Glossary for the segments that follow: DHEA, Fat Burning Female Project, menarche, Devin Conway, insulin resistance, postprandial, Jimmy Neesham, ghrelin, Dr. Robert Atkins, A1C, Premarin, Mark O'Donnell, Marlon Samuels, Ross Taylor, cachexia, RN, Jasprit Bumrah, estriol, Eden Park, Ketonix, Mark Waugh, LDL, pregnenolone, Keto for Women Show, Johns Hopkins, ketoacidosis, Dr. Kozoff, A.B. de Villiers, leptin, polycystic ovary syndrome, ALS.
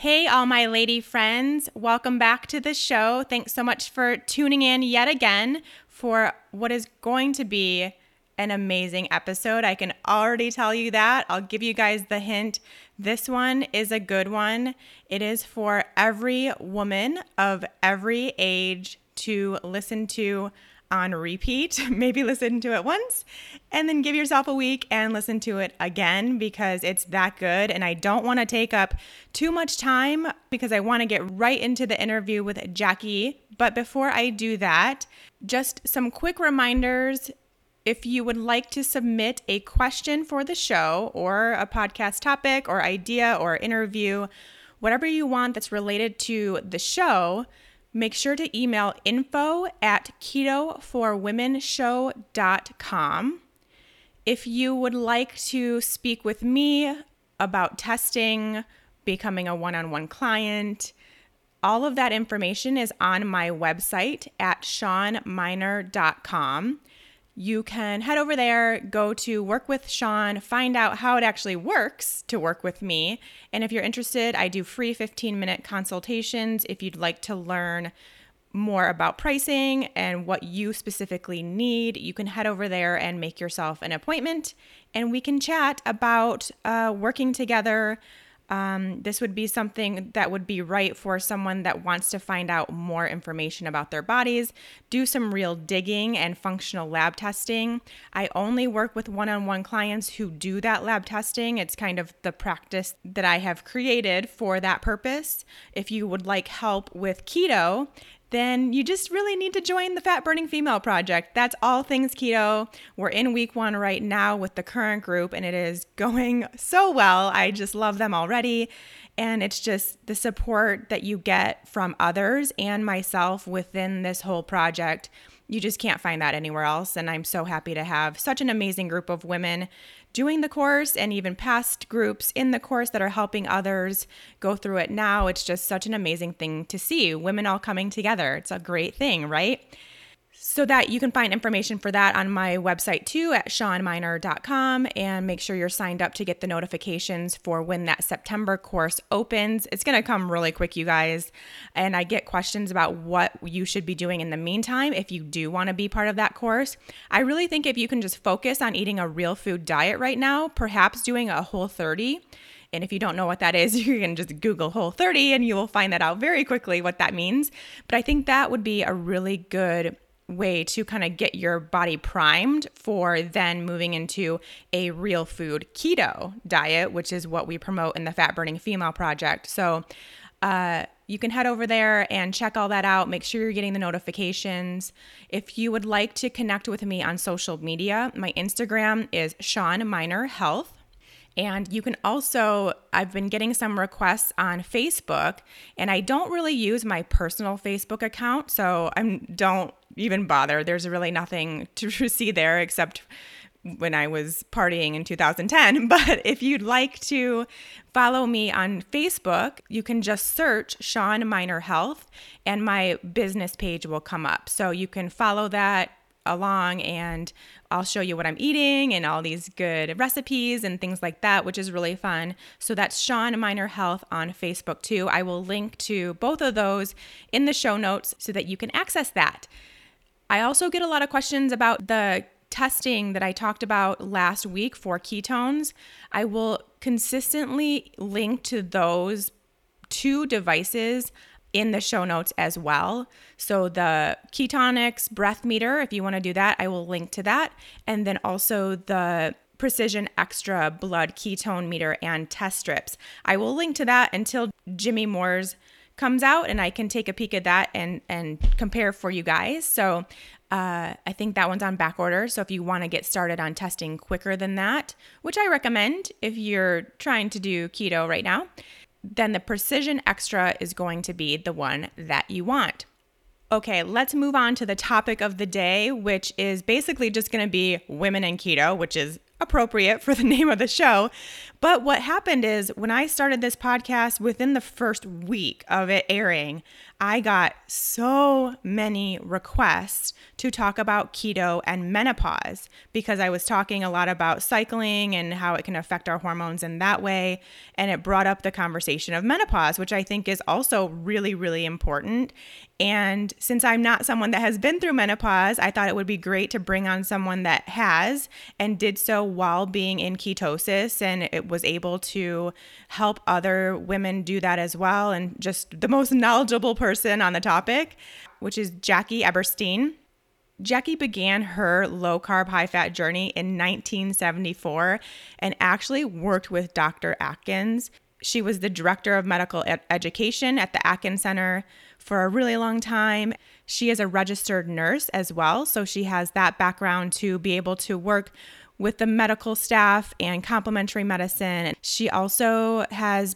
Hey, all my lady friends, welcome back to the show. Thanks so much for tuning in yet again for what is going to be an amazing episode. I can already tell you that. I'll give you guys the hint. This one is a good one. It is for every woman of every age to listen to on repeat. Maybe listen to it once and then give yourself a week and listen to it again because it's that good. And I don't want to take up too much time because I want to get right into the interview with Jackie. But before I do that, just some quick reminders. If you would like to submit a question for the show or a podcast topic or idea or interview, whatever you want that's related to the show, make sure to email info@ketoforwomenshow.com. If you would like to speak with me about testing, becoming a one-on-one client, all of that information is on my website at shawnmynar.com. You can head over there, go to Work with Shawn, find out how it actually works to work with me. And if you're interested, I do free 15-minute consultations if you'd like to learn more about pricing and what you specifically need. You can head over there and make yourself an appointment, and we can chat about working together. This would be something that would be right for someone that wants to find out more information about their bodies, do some real digging and functional lab testing. I only work with one-on-one clients who do that lab testing. It's kind of the practice that I have created for that purpose. If you would like help with keto, then you just really need to join the Fat Burning Female Project. That's all things keto. We're in week 1 right now with the current group, and it is going so well. I just love them already. And it's just the support that you get from others and myself within this whole project. You just can't find that anywhere else. And I'm so happy to have such an amazing group of women doing the course and even past groups in the course that are helping others go through it now. It's just such an amazing thing to see, women all coming together. It's a great thing, right? So that you can find information for that on my website too at shawnmynar.com, and make sure you're signed up to get the notifications for when that September course opens. It's going to come really quick, you guys. And I get questions about what you should be doing in the meantime if you do want to be part of that course. I really think if you can just focus on eating a real food diet right now, perhaps doing a Whole30. And if you don't know what that is, you can just Google Whole30 and you will find that out very quickly what that means. But I think that would be a really good way to kind of get your body primed for then moving into a real food keto diet, which is what we promote in the Fat Burning Female Project. So you can head over there and check all that out. Make sure you're getting the notifications. If you would like to connect with me on social media, my Instagram is Shawn Mynar Health. And you can also, I've been getting some requests on Facebook, and I don't really use my personal Facebook account, so don't even bother. There's really nothing to see there except when I was partying in 2010. But if you'd like to follow me on Facebook, you can just search Shawn Mynar Health, and my business page will come up. So you can follow that along, and I'll show you what I'm eating and all these good recipes and things like that, which is really fun. So that's Shawn Mynar Health on Facebook too. I will link to both of those in the show notes so that you can access that. I also get a lot of questions about the testing that I talked about last week for ketones. I will consistently link to those 2 devices in the show notes as well. So the Ketonix breath meter, if you want to do that, I will link to that. And then also the Precision Xtra blood ketone meter and test strips. I will link to that until Jimmy Moore's comes out, and I can take a peek at that and compare for you guys. So I think that one's on back order. So if you want to get started on testing quicker than that, which I recommend if you're trying to do keto right now, then the Precision Xtra is going to be the one that you want. Okay, let's move on to the topic of the day, which is basically just going to be women and keto, which is appropriate for the name of the show. But what happened is when I started this podcast, within the first week of it airing, I got so many requests to talk about keto and menopause because I was talking a lot about cycling and how it can affect our hormones in that way. And it brought up the conversation of menopause, which I think is also really, really important. And since I'm not someone that has been through menopause, I thought it would be great to bring on someone that has and did so while being in ketosis, and it was able to help other women do that as well, and just the most knowledgeable person on the topic, which is Jackie Eberstein. Jackie began her low-carb, high-fat journey in 1974 and actually worked with Dr. Atkins. She was the director of medical education at the Atkins Center for a really long time. She is a registered nurse as well, so she has that background to be able to work with the medical staff and complementary medicine. She also has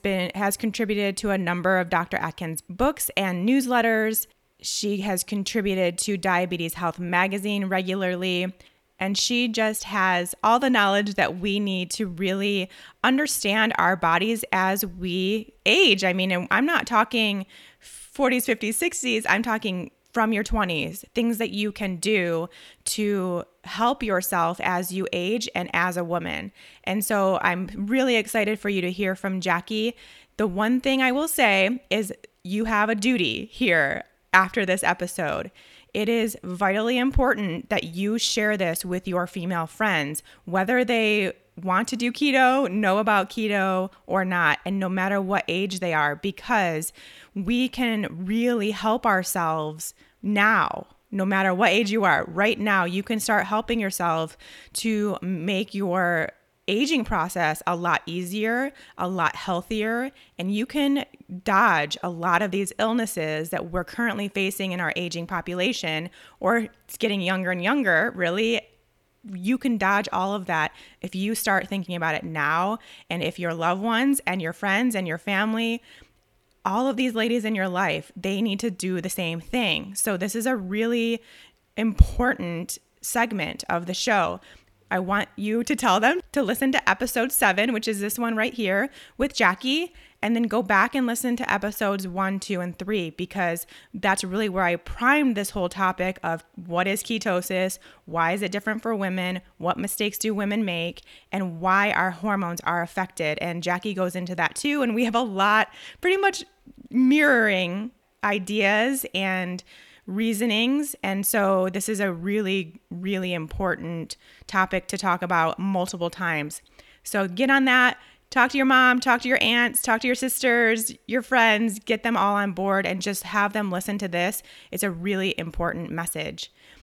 contributed to a number of Dr. Atkins books and newsletters. She has contributed to Diabetes Health magazine regularly, and she just has all the knowledge that we need to really understand our bodies as we age. I mean, and I'm not talking 40s, 50s, 60s. I'm talking from your 20s, things that you can do to help yourself as you age and as a woman. And so I'm really excited for you to hear from Jackie. The one thing I will say is you have a duty here after this episode. It is vitally important that you share this with your female friends, whether they want to do keto, know about keto or not, and no matter what age they are, because we can really help ourselves now. No matter what age you are, right now, you can start helping yourself to make your aging process a lot easier, a lot healthier, and you can dodge a lot of these illnesses that we're currently facing in our aging population, or it's getting younger and younger, really. You can dodge all of that if you start thinking about it now, and if your loved ones and your friends and your family, all of these ladies in your life, they need to do the same thing. So this is a really important segment of the show. I want you to tell them to listen to episode 7, which is this one right here with Jackie, and then go back and listen to episodes 1, 2, and 3, because that's really where I primed this whole topic of what is ketosis, why is it different for women, what mistakes do women make, and why our hormones are affected. And Jackie goes into that too, and we have a lot pretty much mirroring ideas and reasonings. And so this is a really, really important topic to talk about multiple times. So get on that. Talk to your mom, talk to your aunts, talk to your sisters, your friends, get them all on board and just have them listen to this. It's a really important message.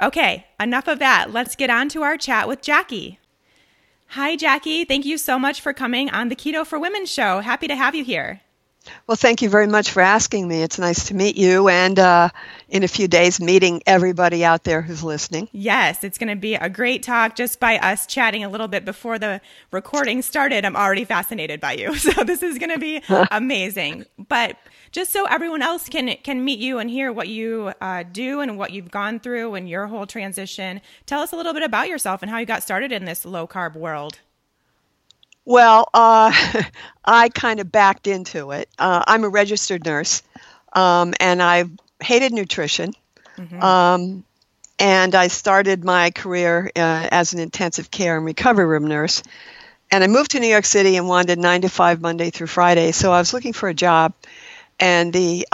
Okay, enough of that. Let's get on to our chat with Jackie. Hi, Jackie. Thank you so much for coming on the Keto for Women show. Happy to have you here. Well, thank you very much for asking me. It's nice to meet you, and in a few days, meeting everybody out there who's listening. Yes, it's going to be a great talk. Just by us chatting a little bit before the recording started, I'm already fascinated by you. So this is going to be amazing. But just so everyone else can meet you and hear what you do and what you've gone through and your whole transition, tell us a little bit about yourself and how you got started in this low-carb world. Well, I kind of backed into it. I'm a registered nurse, and I hated nutrition. Mm-hmm. And I started my career as an intensive care and recovery room nurse. And I moved to New York City and wanted 9 to 5 Monday through Friday. So I was looking for a job, and the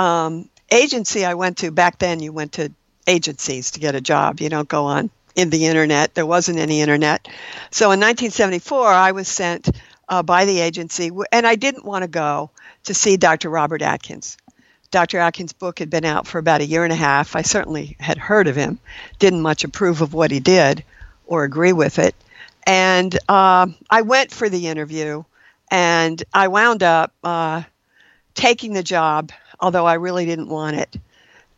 agency I went to, back then you went to agencies to get a job. You don't go on in the internet. There wasn't any internet. So in 1974, I was sent by the agency, and I didn't want to go to see Dr. Robert Atkins. Dr. Atkins' book had been out for about a year and a half. I certainly had heard of him, didn't much approve of what he did or agree with it. And I went for the interview, and I wound up taking the job, although I really didn't want it.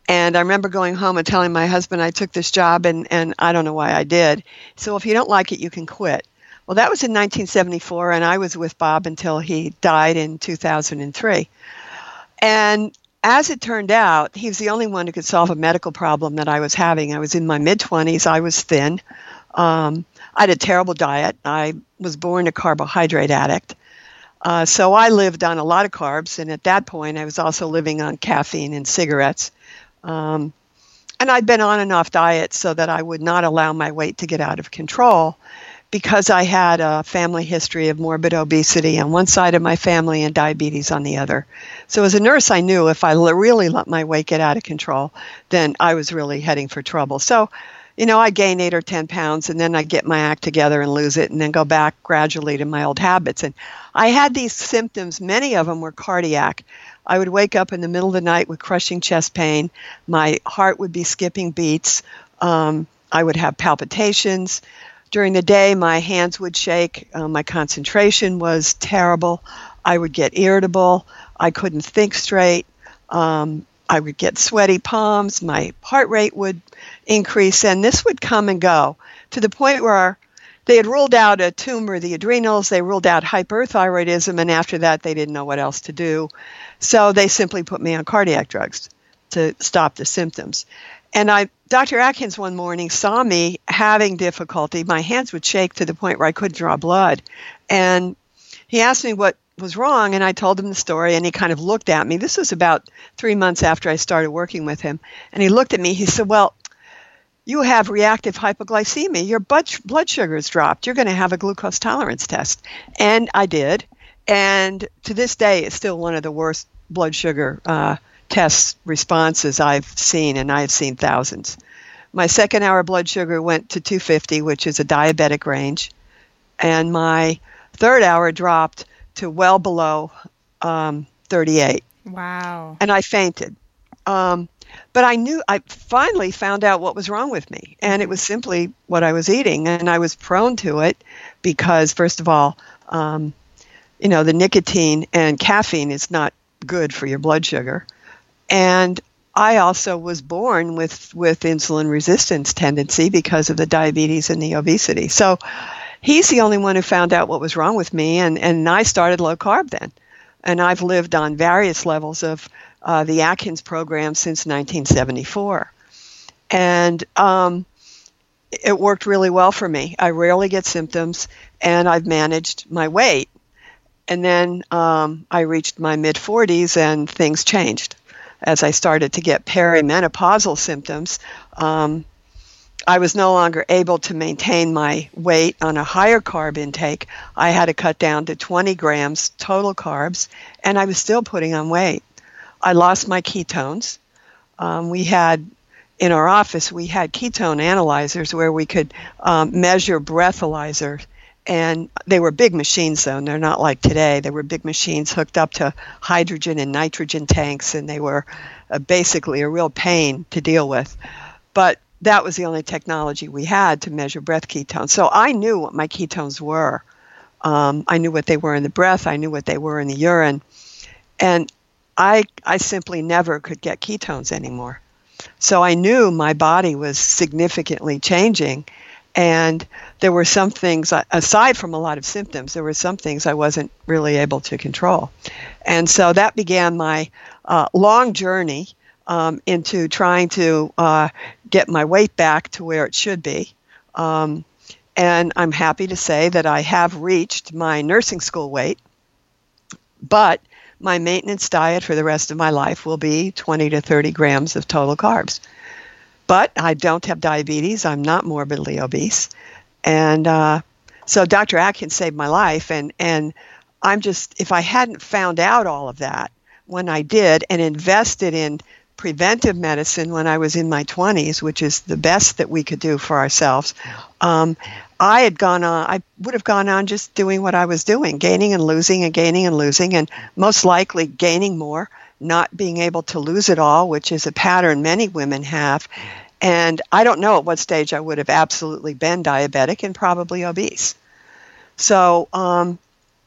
And I remember going home and telling my husband I took this job, and I don't know why I did. So if you don't like it, you can quit. Well, that was in 1974, and I was with Bob until he died in 2003. And as it turned out, he was the only one who could solve a medical problem that I was having. I was in my mid-20s. I was thin. I had a terrible diet. I was born a carbohydrate addict. So I lived on a lot of carbs. And at that point, I was also living on caffeine and cigarettes. And I'd been on and off diets so that I would not allow my weight to get out of control, because I had a family history of morbid obesity on one side of my family and diabetes on the other. So as a nurse, I knew if I really let my weight get out of control, then I was really heading for trouble. So, you know, I gain 8 or 10 pounds, and then I get my act together and lose it, and then go back gradually to my old habits. And I had these symptoms. Many of them were cardiac. I would wake up in the middle of the night with crushing chest pain. My heart would be skipping beats. I would have palpitations. During the day, my hands would shake. My concentration was terrible. I would get irritable. I couldn't think straight. I would get sweaty palms. My heart rate would increase. And this would come and go to the point where they had ruled out a tumor, the adrenals. They ruled out hyperthyroidism. And after that, they didn't know what else to do. So they simply put me on cardiac drugs to stop the symptoms. And Dr. Atkins one morning saw me having difficulty. My hands would shake to the point where I couldn't draw blood. And he asked me what was wrong, and I told him the story, and he kind of looked at me. This was about 3 months after I started working with him. And he looked at me. He said, well, you have reactive hypoglycemia. Your blood sugar's dropped. You're going to have a glucose tolerance test. And I did. And to this day, it's still one of the worst blood sugar test responses I've seen, and I've seen thousands. My second hour blood sugar went to 250, which is a diabetic range, and my third hour dropped to well below 38. Wow. And I fainted. But I finally found out what was wrong with me, and it was simply what I was eating, and I was prone to it because, first of all, you know, the nicotine and caffeine is not good for your blood sugar. And I also was born with insulin resistance tendency because of the diabetes and the obesity. So he's the only one who found out what was wrong with me, and I started low carb then. And I've lived on various levels of the Atkins program since 1974. And it worked really well for me. I rarely get symptoms, and I've managed my weight. And then I reached my mid-40s, and things changed. As I started to get perimenopausal symptoms, I was no longer able to maintain my weight on a higher carb intake. I had to cut down to 20 grams total carbs, and I was still putting on weight. I lost my ketones. In our office, we had ketone analyzers where we could measure breathalyzers. And they were big machines, though, and they're not like today. They were big machines hooked up to hydrogen and nitrogen tanks, and they were basically a real pain to deal with. But that was the only technology we had to measure breath ketones. So I knew what my ketones were. I knew what they were in the breath. I knew what they were in the urine. And I simply never could get ketones anymore. So I knew my body was significantly changing. And there were some things, aside from a lot of symptoms, there were some things I wasn't really able to control. And so that began my long journey into trying to get my weight back to where it should be. And I'm happy to say that I have reached my nursing school weight, but my maintenance diet for the rest of my life will be 20 to 30 grams of total carbs. But I don't have diabetes. I'm not morbidly obese. And so Dr. Atkins saved my life. And I'm just, if I hadn't found out all of that when I did and invested in preventive medicine when I was in my 20s, which is the best that we could do for ourselves, I would have gone on just doing what I was doing, gaining and losing, and most likely gaining more, not being able to lose it all, which is a pattern many women have. And I don't know at what stage I would have absolutely been diabetic and probably obese. So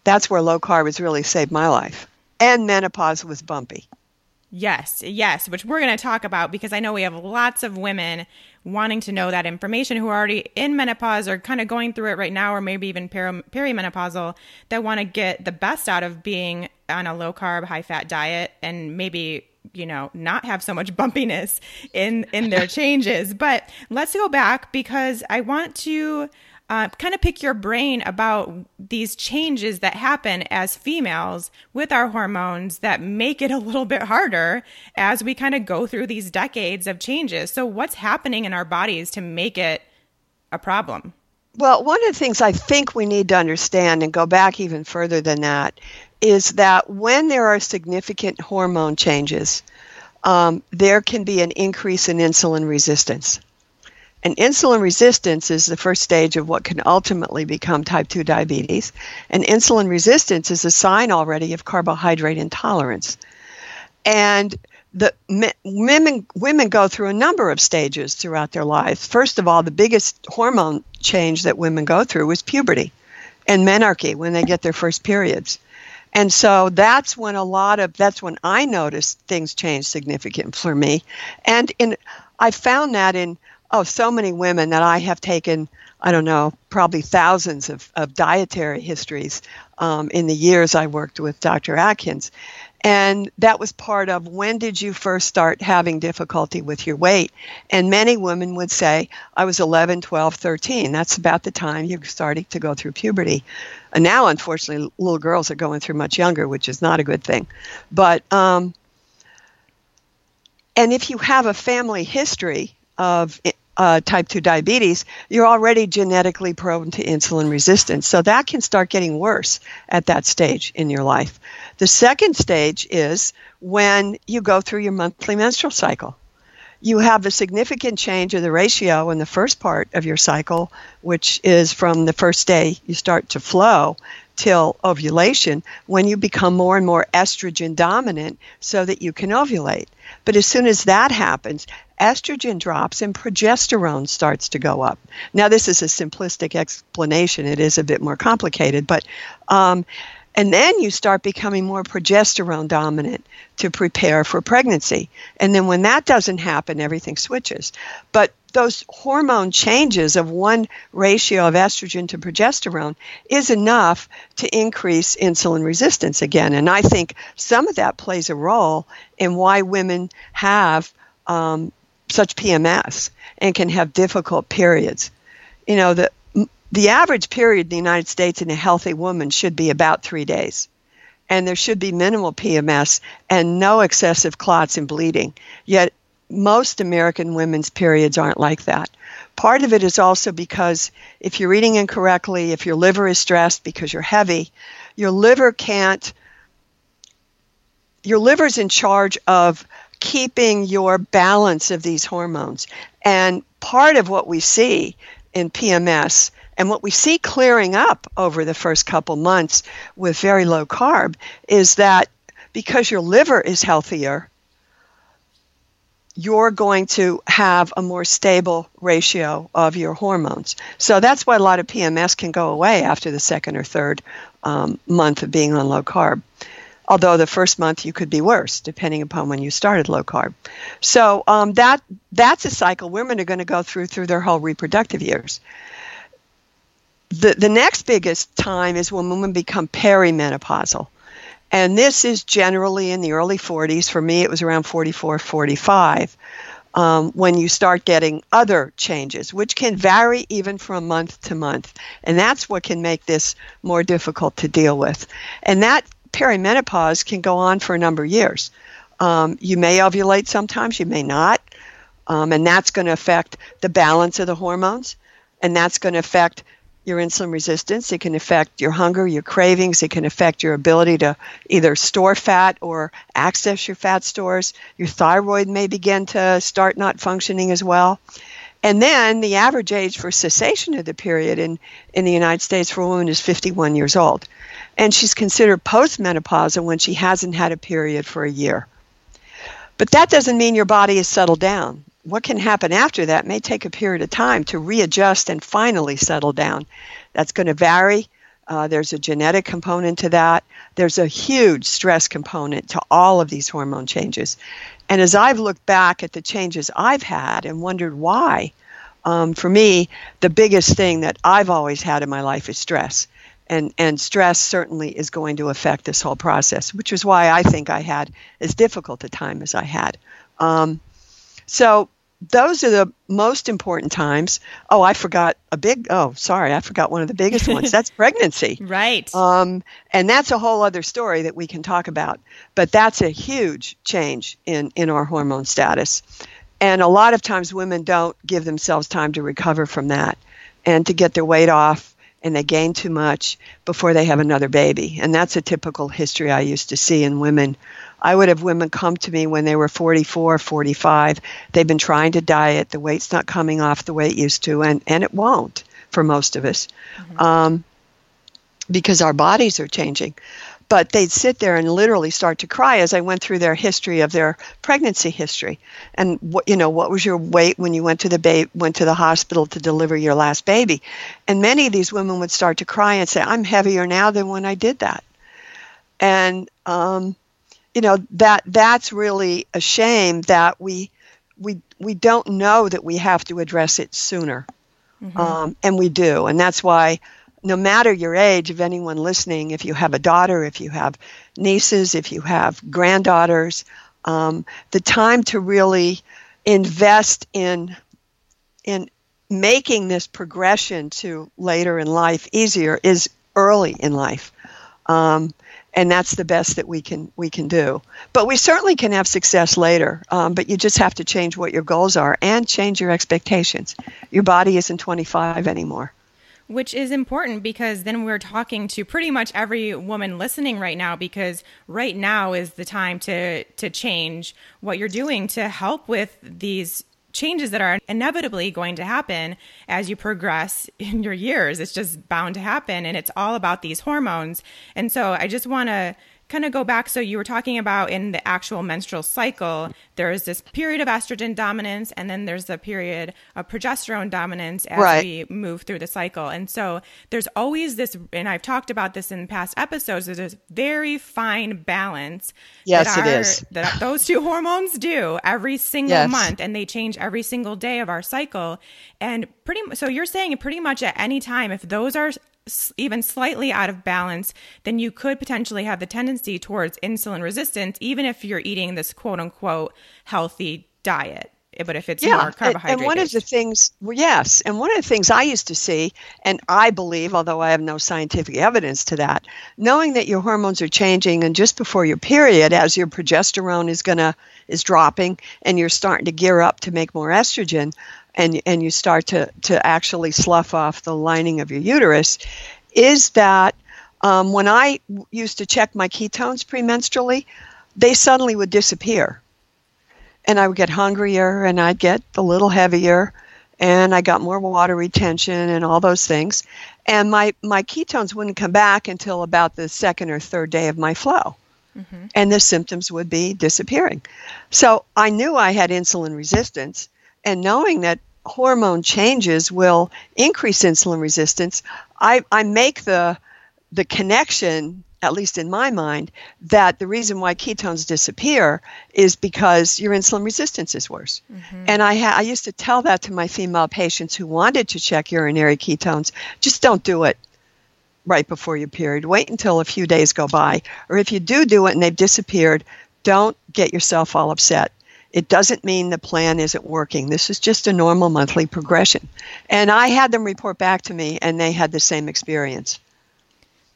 that's where low carb has really saved my life. And menopause was bumpy. Yes, which we're going to talk about because I know we have lots of women wanting to know that information who are already in menopause or kind of going through it right now, or maybe even perimenopausal, that want to get the best out of being on a low carb, high fat diet and maybe, you know, not have so much bumpiness in their changes. But let's go back because I want to kind of pick your brain about these changes that happen as females with our hormones that make it a little bit harder as we kind of go through these decades of changes. So what's happening in our bodies to make it a problem? Well, one of the things I think we need to understand and go back even further than that is that when there are significant hormone changes, there can be an increase in insulin resistance. And insulin resistance is the first stage of what can ultimately become type 2 diabetes. And insulin resistance is a sign already of carbohydrate intolerance. And the women go through a number of stages throughout their lives. First of all, the biggest hormone change that women go through is puberty and menarche when they get their first periods. And so that's when I noticed things changed significant for me. And I found that in so many women that I have taken, I don't know, probably thousands of dietary histories in the years I worked with Dr. Atkins. And that was part of when did you first start having difficulty with your weight? And many women would say, I was 11, 12, 13. That's about the time you're starting to go through puberty. And now, unfortunately, little girls are going through much younger, which is not a good thing. But and if you have a family history of type 2 diabetes, you're already genetically prone to insulin resistance. So that can start getting worse at that stage in your life. The second stage is when you go through your monthly menstrual cycle. You have a significant change of the ratio in the first part of your cycle, which is from the first day you start to flow till ovulation, when you become more and more estrogen dominant so that you can ovulate. But as soon as that happens, estrogen drops and progesterone starts to go up. Now, this is a simplistic explanation. It is a bit more complicated, but and then you start becoming more progesterone dominant to prepare for pregnancy. And then when that doesn't happen, everything switches. But those hormone changes of one ratio of estrogen to progesterone is enough to increase insulin resistance again. And I think some of that plays a role in why women have such PMS and can have difficult periods. You know, the average period in the United States in a healthy woman should be about 3 days. And there should be minimal PMS and no excessive clots and bleeding. Yet most American women's periods aren't like that. Part of it is also because if you're eating incorrectly, if your liver is stressed because you're heavy, your liver's in charge of keeping your balance of these hormones. And part of what we see in PMS and what we see clearing up over the first couple months with very low carb is that because your liver is healthier, you're going to have a more stable ratio of your hormones. So that's why a lot of PMS can go away after the second or third month of being on low carb. Although the first month you could be worse, depending upon when you started low carb. So that's a cycle women are going to go through their whole reproductive years. The next biggest time is when women become perimenopausal. And this is generally in the early 40s. For me, it was around 44, 45, when you start getting other changes, which can vary even from month to month. And that's what can make this more difficult to deal with. And that perimenopause can go on for a number of years. You may ovulate sometimes, you may not. And that's going to affect the balance of the hormones. And that's going to affect your insulin resistance. It can affect your hunger, your cravings. It can affect your ability to either store fat or access your fat stores. Your thyroid may begin to start not functioning as well. And then the average age for cessation of the period in the United States for a woman is 51 years old. And she's considered postmenopausal when she hasn't had a period for a year. But that doesn't mean your body has settled down. What can happen after that may take a period of time to readjust and finally settle down. That's going to vary. There's a genetic component to that. There's a huge stress component to all of these hormone changes. And as I've looked back at the changes I've had and wondered why, for me, the biggest thing that I've always had in my life is stress. And stress certainly is going to affect this whole process, which is why I think I had as difficult a time as I had. So those are the most important times. Oh, I forgot one of the biggest ones. That's pregnancy. Right. And that's a whole other story that we can talk about. But that's a huge change in our hormone status. And a lot of times women don't give themselves time to recover from that and to get their weight off, and they gain too much before they have another baby. And that's a typical history I used to see in women. I would have women come to me when they were 44, 45. They've been trying to diet. The weight's not coming off the way it used to, and it won't for most of us, because our bodies are changing. But they'd sit there and literally start to cry as I went through their history of their pregnancy history. And what was your weight when you went to the hospital to deliver your last baby? And many of these women would start to cry and say, I'm heavier now than when I did that. And that's really a shame that we don't know that we have to address it sooner. Mm-hmm. And we do. And that's why, no matter your age, if anyone listening, if you have a daughter, if you have nieces, if you have granddaughters, the time to really invest in making this progression to later in life easier is early in life. And that's the best that we can do. But we certainly can have success later. But you just have to change what your goals are and change your expectations. Your body isn't 25 anymore. Which is important, because then we're talking to pretty much every woman listening right now, because right now is the time to change what you're doing to help with these changes that are inevitably going to happen as you progress in your years. It's just bound to happen, and it's all about these hormones. And so I just want to kind of go back. So you were talking about in the actual menstrual cycle, there is this period of estrogen dominance, and then there's the period of progesterone dominance as we move through the cycle. And so there's always this, and I've talked about this in past episodes, there's this very fine balance. Yes, it is. That those two hormones do every single month, and they change every single day of our cycle. And so you're saying pretty much at any time, if those are even slightly out of balance, then you could potentially have the tendency towards insulin resistance, even if you're eating this quote unquote healthy diet. But if it's more carbohydrate. And one of the things I used to see, and I believe, although I have no scientific evidence to that, knowing that your hormones are changing and just before your period, as your progesterone is dropping and you're starting to gear up to make more estrogen, and you start to actually slough off the lining of your uterus, is that when I used to check my ketones premenstrually, they suddenly would disappear. And I would get hungrier, and I'd get a little heavier, and I got more water retention and all those things. And my ketones wouldn't come back until about the second or third day of my flow. Mm-hmm. And the symptoms would be disappearing. So I knew I had insulin resistance, and knowing that hormone changes will increase insulin resistance, I make the connection, at least in my mind, that the reason why ketones disappear is because your insulin resistance is worse. Mm-hmm. And I used to tell that to my female patients who wanted to check urinary ketones. Just don't do it right before your period. Wait until a few days go by. Or if you do it and they've disappeared, don't get yourself all upset. It doesn't mean the plan isn't working. This is just a normal monthly progression. And I had them report back to me, and they had the same experience.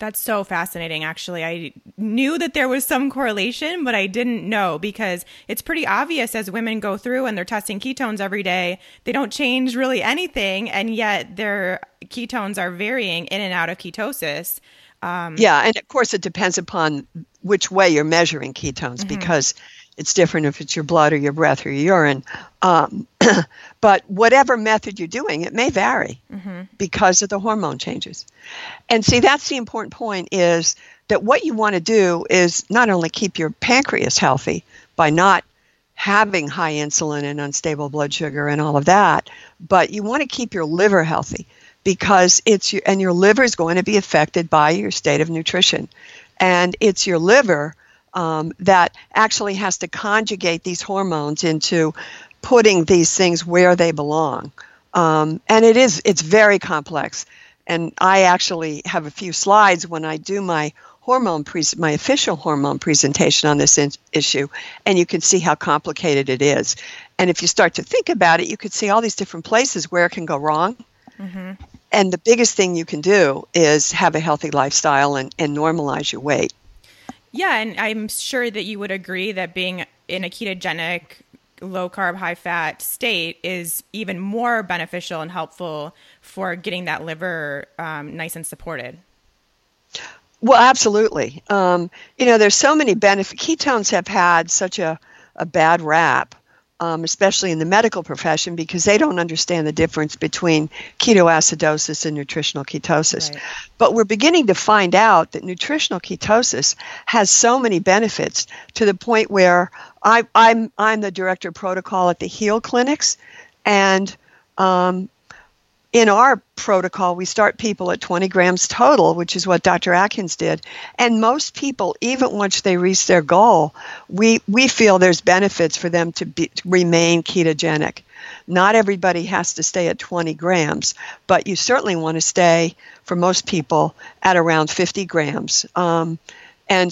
That's so fascinating, actually. I knew that there was some correlation, but I didn't know, because it's pretty obvious as women go through and they're testing ketones every day, they don't change really anything, and yet their ketones are varying in and out of ketosis. Yeah, and of course it depends upon which way you're measuring ketones, mm-hmm. because it's different if it's your blood or your breath or your urine. But whatever method you're doing, it may vary mm-hmm. because of the hormone changes. And see, that's the important point, is that what you want to do is not only keep your pancreas healthy by not having high insulin and unstable blood sugar and all of that, but you want to keep your liver healthy, because it's your, and your liver is going to be affected by your state of nutrition. And it's your liver that actually has to conjugate these hormones into putting these things where they belong. And it's very complex. And I actually have a few slides when I do my my official hormone presentation on this issue, and you can see how complicated it is. And if you start to think about it, you could see all these different places where it can go wrong. Mm-hmm. And the biggest thing you can do is have a healthy lifestyle and normalize your weight. Yeah, and I'm sure that you would agree that being in a ketogenic, low-carb, high-fat state is even more beneficial and helpful for getting that liver nice and supported. Well, absolutely. There's so many benefits. Ketones have had such a bad rap, especially in the medical profession, because they don't understand the difference between ketoacidosis and nutritional ketosis. Right. But we're beginning to find out that nutritional ketosis has so many benefits, to the point where I'm the director of protocol at the HEAL Clinics, and in our protocol, we start people at 20 grams total, which is what Dr. Atkins did. And most people, even once they reach their goal, we feel there's benefits for them to remain ketogenic. Not everybody has to stay at 20 grams, but you certainly want to stay, for most people, at around 50 grams. And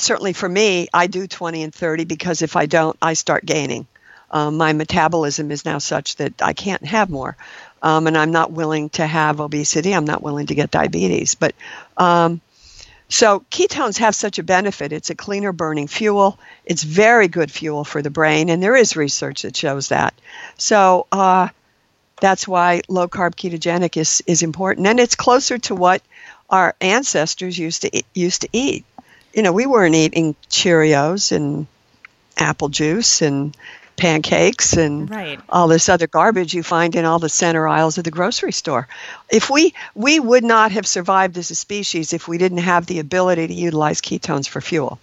certainly for me, I do 20 and 30, because if I don't, I start gaining. My metabolism is now such that I can't have more. And I'm not willing to have obesity. I'm not willing to get diabetes. But so ketones have such a benefit. It's a cleaner burning fuel. It's very good fuel for the brain. And there is research that shows that. So that's why low carb ketogenic is important. And it's closer to what our ancestors used to eat. You know, we weren't eating Cheerios and apple juice and pancakes and all this other garbage you find in all the center aisles of the grocery store. If we would not have survived as a species if we didn't have the ability to utilize ketones for fuel.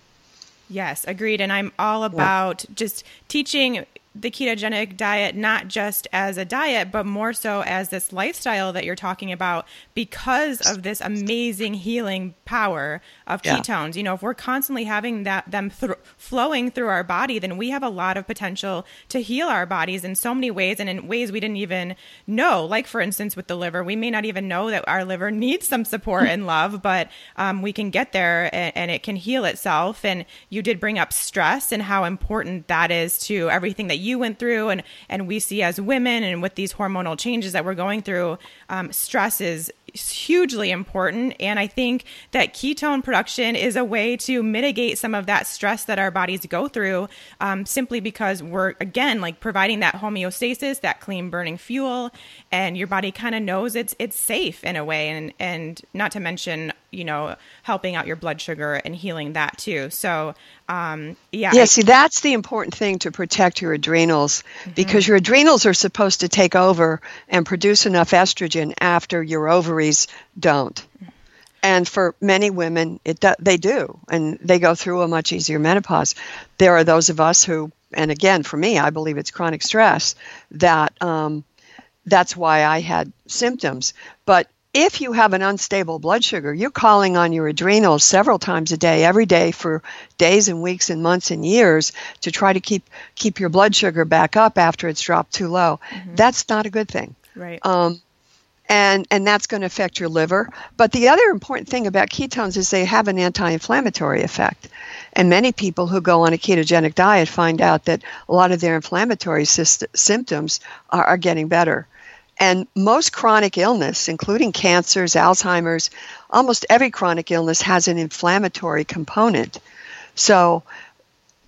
Yes, agreed. And I'm all about just teaching the ketogenic diet, not just as a diet, but more so as this lifestyle that you're talking about, because of this amazing healing power of ketones. You know, if we're constantly having them flowing through our body, then we have a lot of potential to heal our bodies in so many ways, and in ways we didn't even know. Like, for instance, with the liver, we may not even know that our liver needs some support and love, but we can get there, and it can heal itself. And you did bring up stress and how important that is to everything that you went through, and we see as women, and with these hormonal changes that we're going through, stress is hugely important. And I think that ketone production is a way to mitigate some of that stress that our bodies go through, simply because we're, again, like providing that homeostasis, that clean burning fuel, and your body kind of knows it's safe in a way, and not to mention, you know, helping out your blood sugar and healing that too. So, see, that's the important thing, to protect your adrenals, mm-hmm. because your adrenals are supposed to take over and produce enough estrogen after your ovaries don't. And for many women, they do, and they go through a much easier menopause. There are those of us who, and again, for me, I believe it's chronic stress, that's why I had symptoms. But if you have an unstable blood sugar, you're calling on your adrenals several times a day, every day, for days and weeks and months and years, to try to keep your blood sugar back up after it's dropped too low. Mm-hmm. That's not a good thing. Right. And that's going to affect your liver. But the other important thing about ketones is they have an anti-inflammatory effect. And many people who go on a ketogenic diet find out that a lot of their inflammatory symptoms are getting better. And most chronic illness, including cancers, Alzheimer's, almost every chronic illness has an inflammatory component. So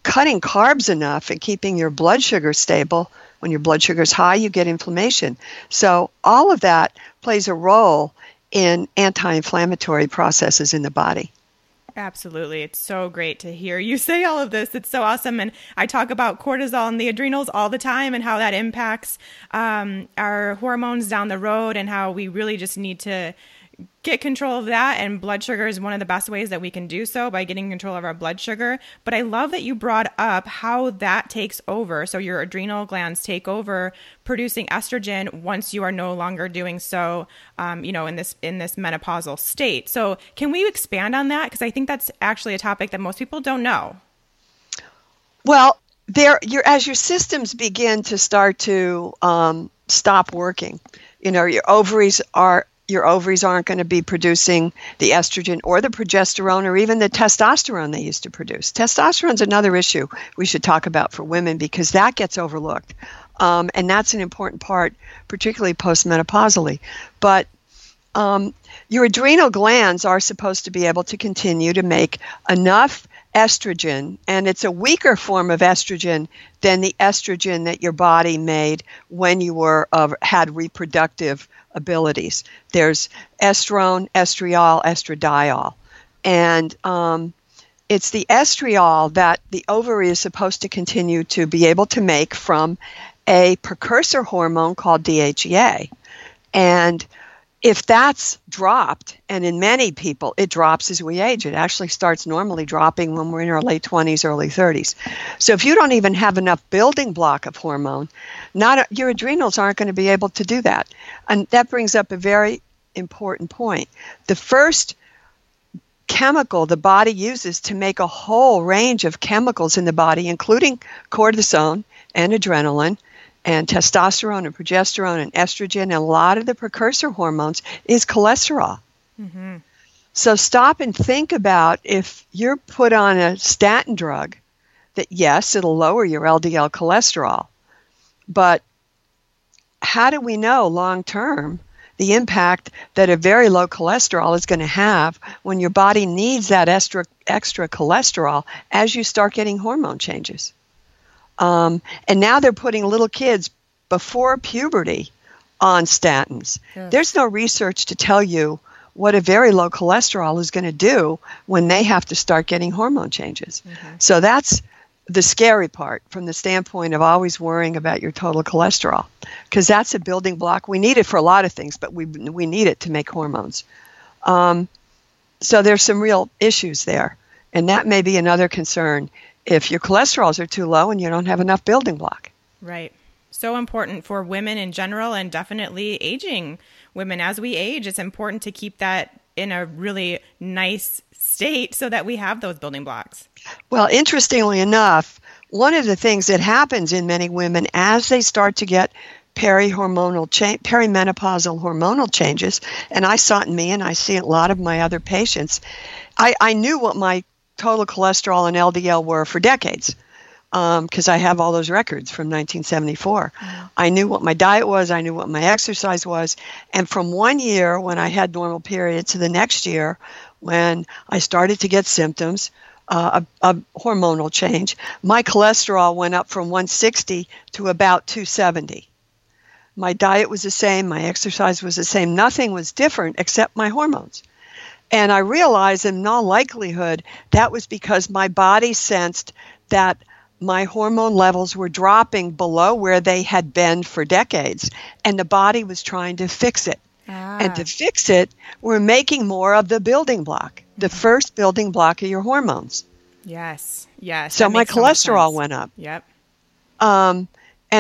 cutting carbs enough and keeping your blood sugar stable, when your blood sugar is high, you get inflammation. So all of that plays a role in anti-inflammatory processes in the body. Absolutely. It's so great to hear you say all of this. It's so awesome. And I talk about cortisol and the adrenals all the time and how that impacts our hormones down the road and how we really just need to get control of that. And blood sugar is one of the best ways that we can do so, by getting control of our blood sugar. But I love that you brought up how that takes over. So your adrenal glands take over producing estrogen once you are no longer doing so, in this menopausal state. So can we expand on that? Because I think that's actually a topic that most people don't know. Well, as your systems begin to start to stop working, your ovaries aren't going to be producing the estrogen or the progesterone or even the testosterone they used to produce. Testosterone's another issue we should talk about for women, because that gets overlooked. And that's an important part, particularly postmenopausally. But your adrenal glands are supposed to be able to continue to make enough estrogen, and it's a weaker form of estrogen than the estrogen that your body made when you had reproductive abilities. There's estrone, estriol, estradiol, and it's the estriol that the ovary is supposed to continue to be able to make from a precursor hormone called DHEA, and if that's dropped, and in many people, it drops as we age. It actually starts normally dropping when we're in our late 20s, early 30s. So if you don't even have enough building block of hormone, your adrenals aren't going to be able to do that. And that brings up a very important point. The first chemical the body uses to make a whole range of chemicals in the body, including cortisone and adrenaline, and testosterone and progesterone and estrogen and a lot of the precursor hormones, is cholesterol. Mm-hmm. So stop and think about, if you're put on a statin drug, that yes, it'll lower your LDL cholesterol, but how do we know long term the impact that a very low cholesterol is going to have when your body needs that extra cholesterol as you start getting hormone changes? And now they're putting little kids before puberty on statins. Yeah. There's no research to tell you what a very low cholesterol is going to do when they have to start getting hormone changes. Mm-hmm. So that's the scary part from the standpoint of always worrying about your total cholesterol, because that's a building block. We need it for a lot of things, but we need it to make hormones. So there's some real issues there, and that may be another concern if your cholesterols are too low and you don't have enough building block. Right. So important for women in general, and definitely aging women. As we age, it's important to keep that in a really nice state so that we have those building blocks. Well, interestingly enough, one of the things that happens in many women as they start to get perimenopausal hormonal changes, and I saw it in me and I see a lot of my other patients, I knew what my total cholesterol and LDL were for decades, because I have all those records from 1974. I knew what my diet was. I knew what my exercise was. And from one year when I had normal periods to the next year when I started to get symptoms of hormonal change, my cholesterol went up from 160 to about 270. My diet was the same. My exercise was the same. Nothing was different except my hormones. And I realized in all likelihood that was because my body sensed that my hormone levels were dropping below where they had been for decades, and the body was trying to fix it. And to fix it, we're making more of the building block, the first building block of your hormones. Yes. So my cholesterol went up. Yep. And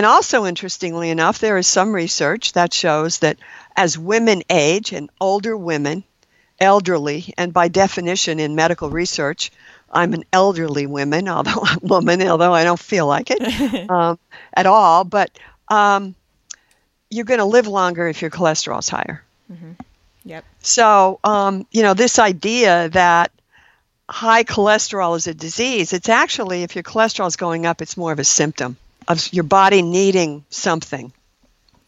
also, interestingly enough, there is some research that shows that as women age, and older women, elderly, and by definition in medical research, I'm an elderly woman, although I don't feel like it at all. But you're going to live longer if your cholesterol's higher. Mm-hmm. Yep. So this idea that high cholesterol is a disease, it's actually, if your cholesterol's going up, it's more of a symptom of your body needing something.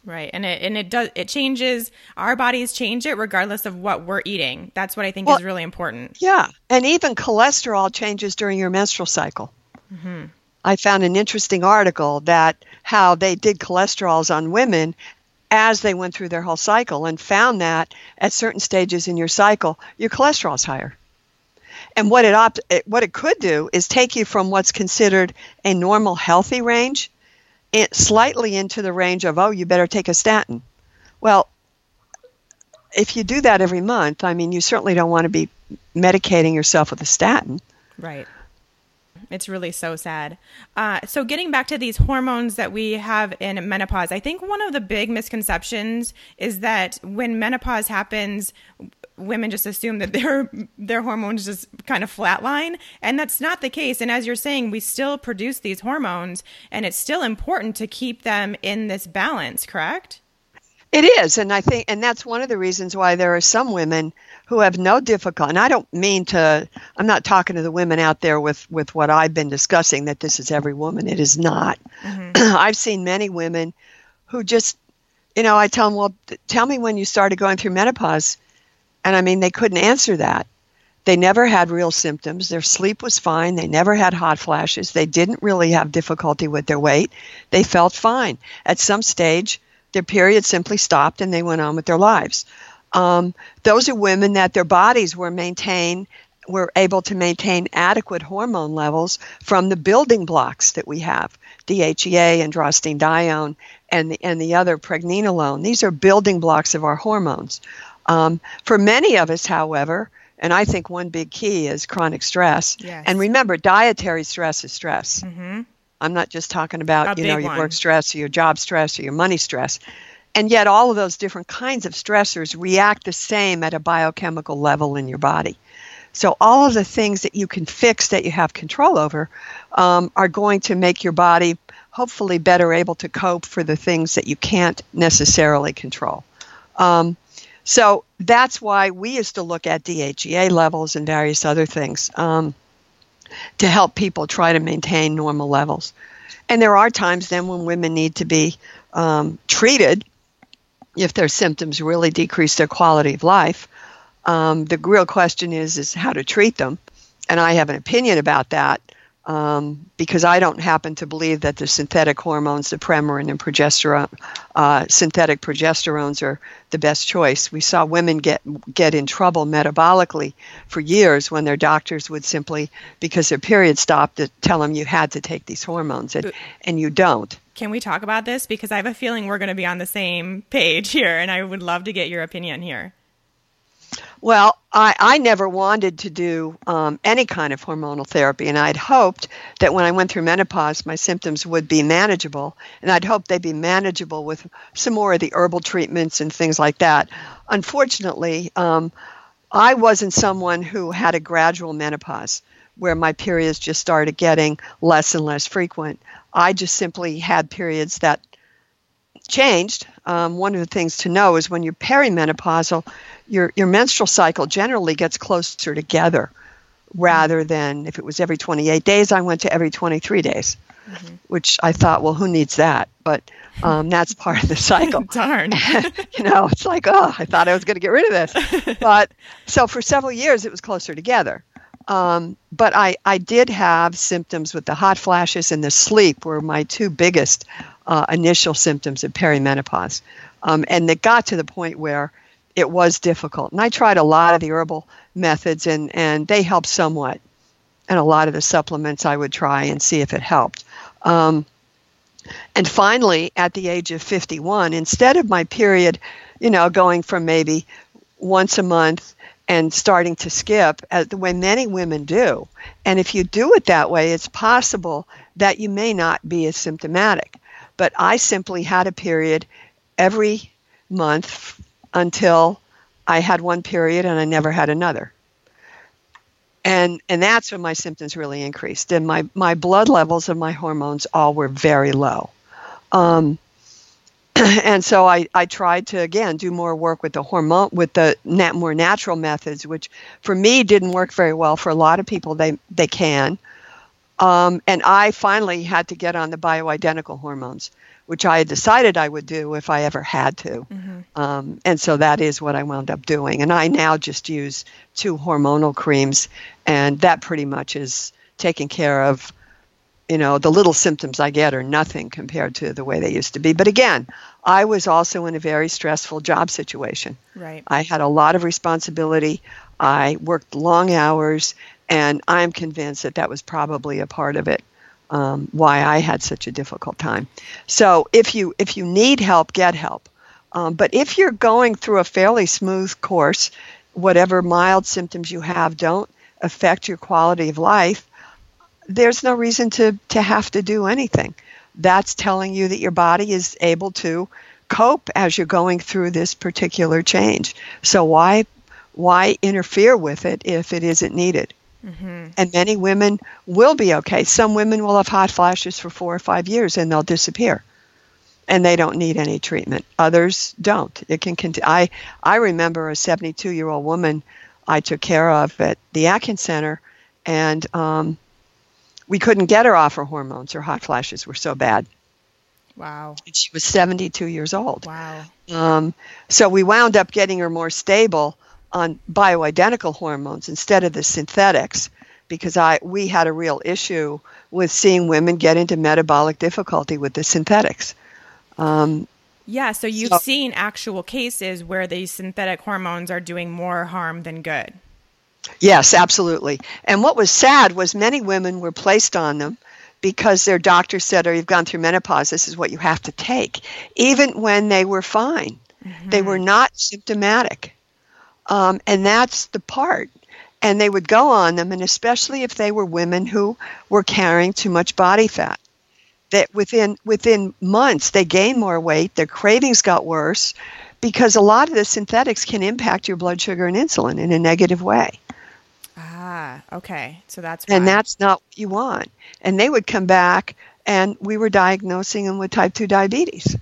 Right. And it does, it changes, our bodies change it regardless of what we're eating. That's what I think is really important. Yeah. And even cholesterol changes during your menstrual cycle. Mm-hmm. I found an interesting article that how they did cholesterols on women as they went through their whole cycle and found that at certain stages in your cycle, your cholesterol is higher. And what it could do is take you from what's considered a normal healthy range slightly into the range of, oh, you better take a statin. Well, if you do that every month, I mean, you certainly don't want to be medicating yourself with a statin. Right. It's really so sad. So getting back to these hormones that we have in menopause, I think one of the big misconceptions is that when menopause happens, women just assume that their hormones just kind of flatline. And that's not the case. And as you're saying, we still produce these hormones and it's still important to keep them in this balance, correct? It is. And I think, and that's one of the reasons why there are some women who have no difficulty. And I don't mean to, I'm not talking to the women out there with what I've been discussing, that this is every woman. It is not. Mm-hmm. I've seen many women who just, you know, I tell them, well, tell me when you started going through menopause. And I mean, they couldn't answer that. They never had real symptoms. Their sleep was fine. They never had hot flashes. They didn't really have difficulty with their weight. They felt fine. At some stage, their period simply stopped and they went on with their lives. Those are women that their bodies were able to maintain adequate hormone levels from the building blocks that we have, DHEA, androstenedione, and the other pregnenolone. These are building blocks of our hormones. For many of us, however, and I think one big key is chronic stress. Yes. And remember, dietary stress is stress. Mm-hmm. I'm not just talking about, your work stress or your job stress or your money stress. And yet all of those different kinds of stressors react the same at a biochemical level in your body. So all of the things that you can fix that you have control over are going to make your body hopefully better able to cope for the things that you can't necessarily control. So that's why we used to look at DHEA levels and various other things to help people try to maintain normal levels. And there are times then when women need to be treated if their symptoms really decrease their quality of life. The real question is how to treat them. And I have an opinion about that because I don't happen to believe that the synthetic hormones, the Premarin and progesterone, synthetic progesterones are the best choice. We saw women get in trouble metabolically for years when their doctors would simply, because their period stopped, tell them you had to take these hormones, and you don't. Can we talk about this? Because I have a feeling we're going to be on the same page here, and I would love to get your opinion here. Well, I never wanted to do any kind of hormonal therapy, and I'd hoped that when I went through menopause, my symptoms would be manageable, and I'd hoped they'd be manageable with some more of the herbal treatments and things like that. Unfortunately, I wasn't someone who had a gradual menopause where my periods just started getting less and less frequent. I just simply had periods that changed. One of the things to know is when you're perimenopausal, your menstrual cycle generally gets closer together rather than if it was every 28 days, I went to every 23 days, mm-hmm. which I thought, well, who needs that? But that's part of the cycle. Darn. It's like, oh, I thought I was going to get rid of this. But so for several years, it was closer together. But I did have symptoms with the hot flashes and the sleep were my two biggest initial symptoms of perimenopause. And it got to the point where it was difficult. And I tried a lot of the herbal methods and they helped somewhat. And a lot of the supplements I would try and see if it helped. And finally, at the age of 51, instead of my period, going from maybe once a month and starting to skip the way many women do. And if you do it that way, it's possible that you may not be as symptomatic. But I simply had a period every month until I had one period and I never had another. And that's when my symptoms really increased. And my blood levels and my hormones all were very low. And so I tried to, again, do more work with the hormone, with the more natural methods, which for me didn't work very well. For a lot of people, they can. And I finally had to get on the bioidentical hormones, which I had decided I would do if I ever had to. Mm-hmm. And so that is what I wound up doing. And I now just use 2 hormonal creams, and that pretty much is taking care of, you know, the little symptoms I get are nothing compared to the way they used to be. But again, I was also in a very stressful job situation. Right. I had a lot of responsibility. I worked long hours, and I'm convinced that that was probably a part of it, why I had such a difficult time. So if you need help, get help. But if you're going through a fairly smooth course, whatever mild symptoms you have don't affect your quality of life, there's no reason to have to do anything. That's telling you that your body is able to cope as you're going through this particular change. So why interfere with it if it isn't needed? Mm-hmm. And many women will be okay. Some women will have hot flashes for 4 or 5 years and they'll disappear, and they don't need any treatment. Others don't. It can continue. I remember a 72-year-old woman I took care of at the Atkins Center, and we couldn't get her off her hormones. Her hot flashes were so bad. Wow. And she was 72 years old. Wow. So we wound up getting her more stable on bioidentical hormones instead of the synthetics, because we had a real issue with seeing women get into metabolic difficulty with the synthetics. Yeah, so you've seen actual cases where these synthetic hormones are doing more harm than good. Yes, absolutely. And what was sad was many women were placed on them because their doctor said, "Oh, you've gone through menopause, this is what you have to take," even when they were fine. Mm-hmm. They were not symptomatic. And that's the part. And they would go on them, and especially if they were women who were carrying too much body fat, that within months they gained more weight, their cravings got worse, because a lot of the synthetics can impact your blood sugar and insulin in a negative way. Ah, okay. So that's why. And that's not what you want. And they would come back, and we were diagnosing them with type 2 diabetes.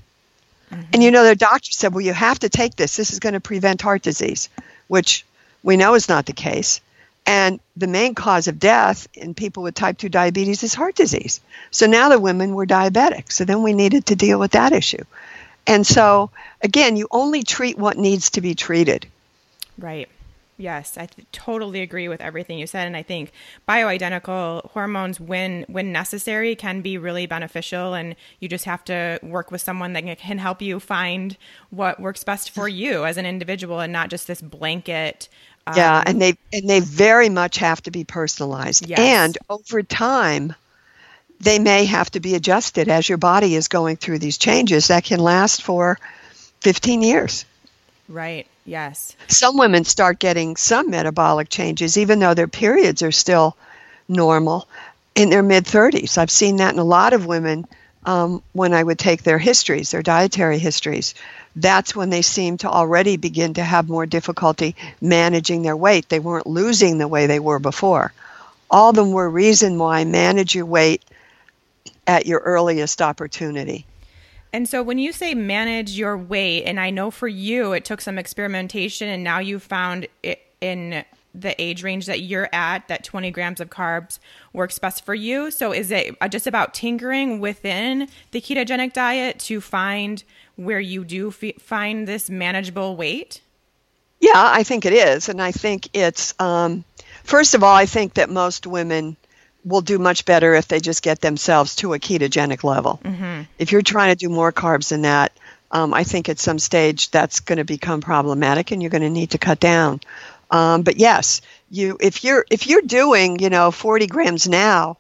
Mm-hmm. And, you know, their doctor said, "Well, you have to take this. This is going to prevent heart disease," which we know is not the case. And the main cause of death in people with type 2 diabetes is heart disease. So now the women were diabetic. So then we needed to deal with that issue. And so, again, you only treat what needs to be treated. Right. Yes, I totally agree with everything you said. And I think bioidentical hormones, when necessary, can be really beneficial. And you just have to work with someone that can help you find what works best for you as an individual, and not just this blanket. Yeah, and they very much have to be personalized. Yes. And over time, they may have to be adjusted as your body is going through these changes that can last for 15 years. Right. Yes. Some women start getting some metabolic changes, even though their periods are still normal, in their mid-30s. I've seen that in a lot of women when I would take their histories, their dietary histories. That's when they seem to already begin to have more difficulty managing their weight. They weren't losing the way they were before. All of them were reason why manage your weight at your earliest opportunity. And so when you say manage your weight, and I know for you, it took some experimentation, and now you've found it in the age range that you're at, that 20 grams of carbs works best for you. So is it just about tinkering within the ketogenic diet to find where you do find this manageable weight? Yeah, I think it is. And I think it's, first of all, I think that most women will do much better if they just get themselves to a ketogenic level. Mm-hmm. If you're trying to do more carbs than that, I think at some stage that's going to become problematic, and you're going to need to cut down. But yes, if you're doing, 40 grams now,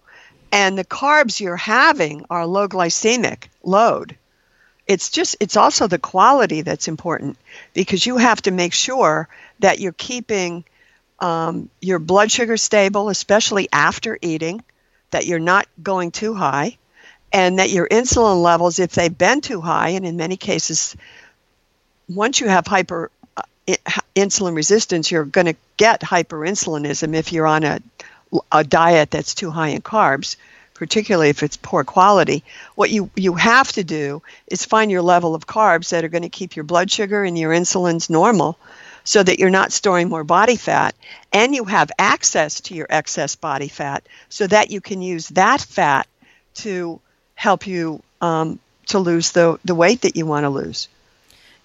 and the carbs you're having are low glycemic load, it's also the quality that's important, because you have to make sure that you're keeping your blood sugar stable, especially after eating, that you're not going too high, and that your insulin levels, if they've been too high, and in many cases, once you have insulin resistance, you're going to get hyperinsulinism if you're on a diet that's too high in carbs, particularly if it's poor quality. What you have to do is find your level of carbs that are going to keep your blood sugar and your insulins normal, so that you're not storing more body fat, and you have access to your excess body fat so that you can use that fat to help you to lose the weight that you want to lose.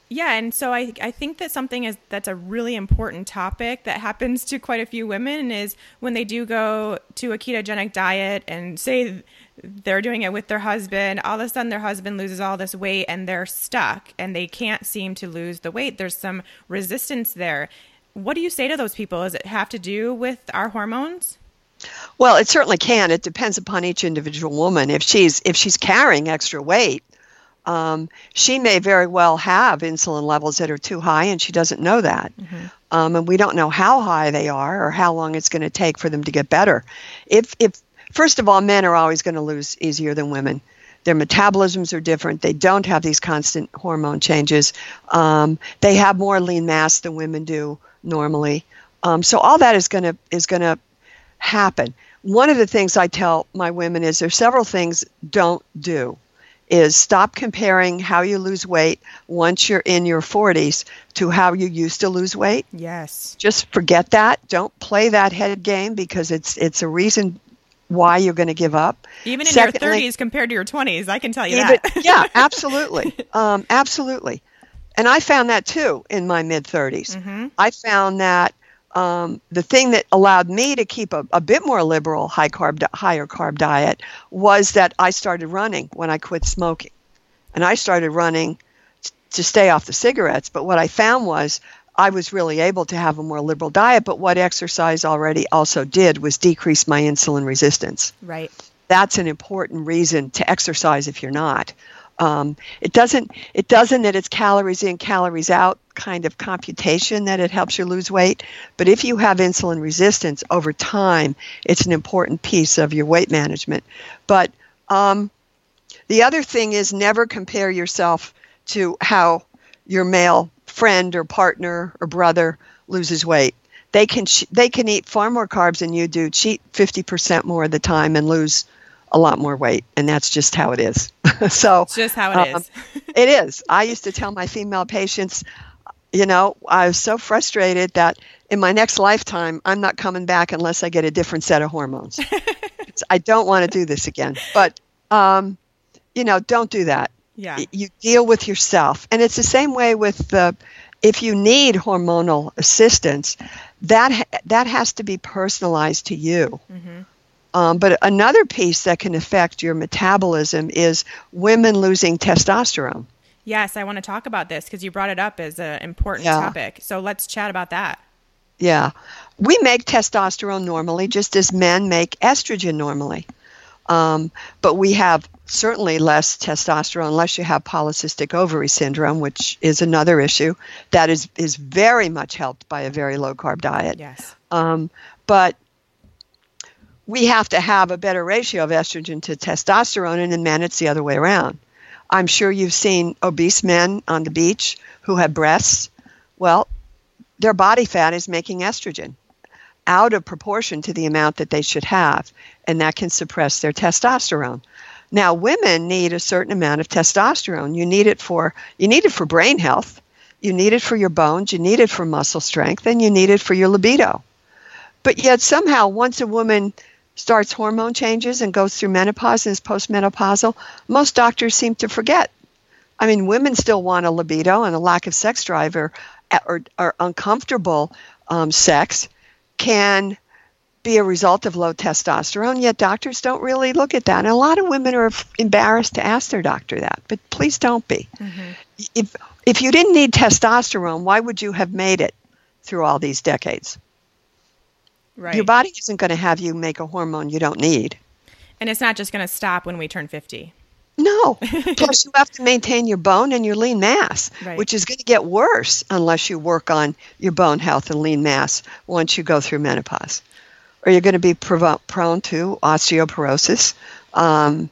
Yeah, and so I think that that's a really important topic that happens to quite a few women is when they do go to a ketogenic diet and say they're doing it with their husband, all of a sudden their husband loses all this weight and they're stuck and they can't seem to lose the weight. There's some resistance there. What do you say to those people? Does it have to do with our hormones? Well, it certainly can. It depends upon each individual woman. If she's carrying extra weight, she may very well have insulin levels that are too high, and she doesn't know that. Mm-hmm. And we don't know how high they are or how long it's going to take for them to get better. First of all, men are always going to lose easier than women. Their metabolisms are different. They don't have these constant hormone changes. They have more lean mass than women do normally. So all that is going to happen. One of the things I tell my women is there's several things don't do. Is stop comparing how you lose weight once you're in your 40s to how you used to lose weight. Yes. Just forget that. Don't play that head game because it's a reason why you're going to give up. Even in your 30s compared to your 20s, I can tell you that. Yeah, absolutely. Absolutely. And I found that too in my mid-30s. Mm-hmm. I found that the thing that allowed me to keep a bit more liberal, higher carb diet was that I started running when I quit smoking. And I started running to stay off the cigarettes. But what I found was I was really able to have a more liberal diet. But what exercise already also did was decrease my insulin resistance. Right. That's an important reason to exercise if you're not. It doesn't that it's calories in, calories out kind of computation that it helps you lose weight. But if you have insulin resistance over time, it's an important piece of your weight management. But the other thing is never compare yourself to how your male friend or partner or brother loses weight. They can eat far more carbs than you do, cheat 50% more of the time and lose a lot more weight, and that's just how it is. So it's just how it is. It is. I used to tell my female patients, I was so frustrated that in my next lifetime, I'm not coming back unless I get a different set of hormones. I don't want to do this again. But, don't do that. Yeah. You deal with yourself. And it's the same way with if you need hormonal assistance, that has to be personalized to you. Mm-hmm. But another piece that can affect your metabolism is women losing testosterone. Yes, I want to talk about this because you brought it up as an important topic. So let's chat about that. Yeah. We make testosterone normally, just as men make estrogen normally. But we have certainly less testosterone unless you have polycystic ovary syndrome, which is another issue that is very much helped by a very low-carb diet. Yes. But we have to have a better ratio of estrogen to testosterone, and in men, it's the other way around. I'm sure you've seen obese men on the beach who have breasts. Well, their body fat is making estrogen out of proportion to the amount that they should have, and that can suppress their testosterone. Now, women need a certain amount of testosterone. You need it for brain health, you need it for your bones, you need it for muscle strength, and you need it for your libido. But yet somehow, once a woman starts hormone changes and goes through menopause and is postmenopausal, most doctors seem to forget. I mean, women still want a libido, and a lack of sex drive or uncomfortable sex can be a result of low testosterone, yet doctors don't really look at that. And a lot of women are embarrassed to ask their doctor that, but please don't be. Mm-hmm. If you didn't need testosterone, why would you have made it through all these decades? Right. Your body isn't going to have you make a hormone you don't need. And it's not just going to stop when we turn 50. No. Plus, you have to maintain your bone and your lean mass, right, which is going to get worse unless you work on your bone health and lean mass once you go through menopause. Or you're going to be prone to osteoporosis and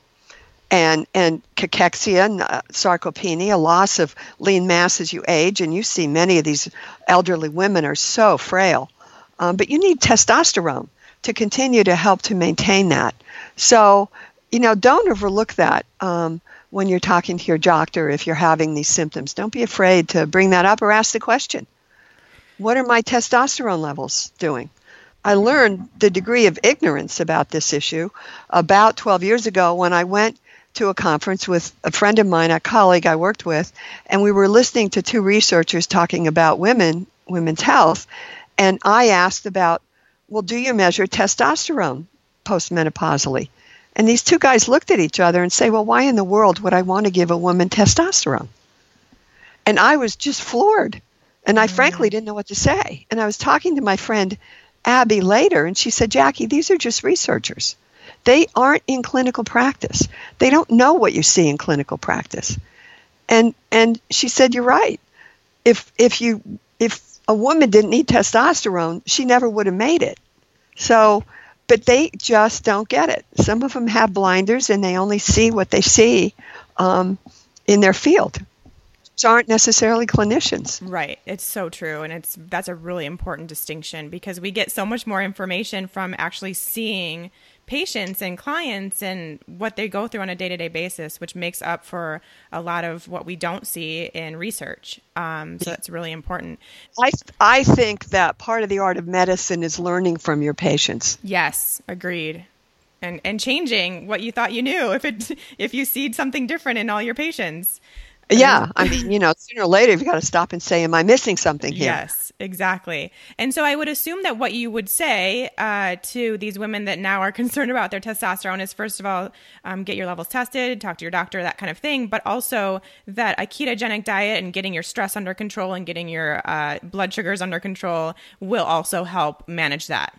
cachexia, and sarcopenia, loss of lean mass as you age. And you see many of these elderly women are so frail. But you need testosterone to continue to help to maintain that. So, don't overlook that when you're talking to your doctor if you're having these symptoms. Don't be afraid to bring that up or ask the question, what are my testosterone levels doing? I learned the degree of ignorance about this issue about 12 years ago when I went to a conference with a friend of mine, a colleague I worked with, and we were listening to two researchers talking about women's health. And I asked about, well, do you measure testosterone postmenopausally? And these two guys looked at each other and say, well, why in the world would I want to give a woman testosterone? And I was just floored. And I frankly didn't know what to say. And I was talking to my friend Abby later, and she said, Jackie, these are just researchers. They aren't in clinical practice. They don't know what you see in clinical practice. And she said, you're right. If a woman didn't need testosterone, she never would have made it. So, but they just don't get it. Some of them have blinders and they only see what they see in their field, which aren't necessarily clinicians. Right. It's so true. And that's a really important distinction, because we get so much more information from actually seeing patients and clients and what they go through on a day-to-day basis, which makes up for a lot of what we don't see in research. So that's really important. I think that part of the art of medicine is learning from your patients. Yes, agreed. And changing what you thought you knew if you see something different in all your patients. Yeah. I mean, sooner or later, you've got to stop and say, am I missing something here? Yes, exactly. And so I would assume that what you would say to these women that now are concerned about their testosterone is, first of all, get your levels tested, talk to your doctor, that kind of thing. But also that a ketogenic diet and getting your stress under control and getting your blood sugars under control will also help manage that.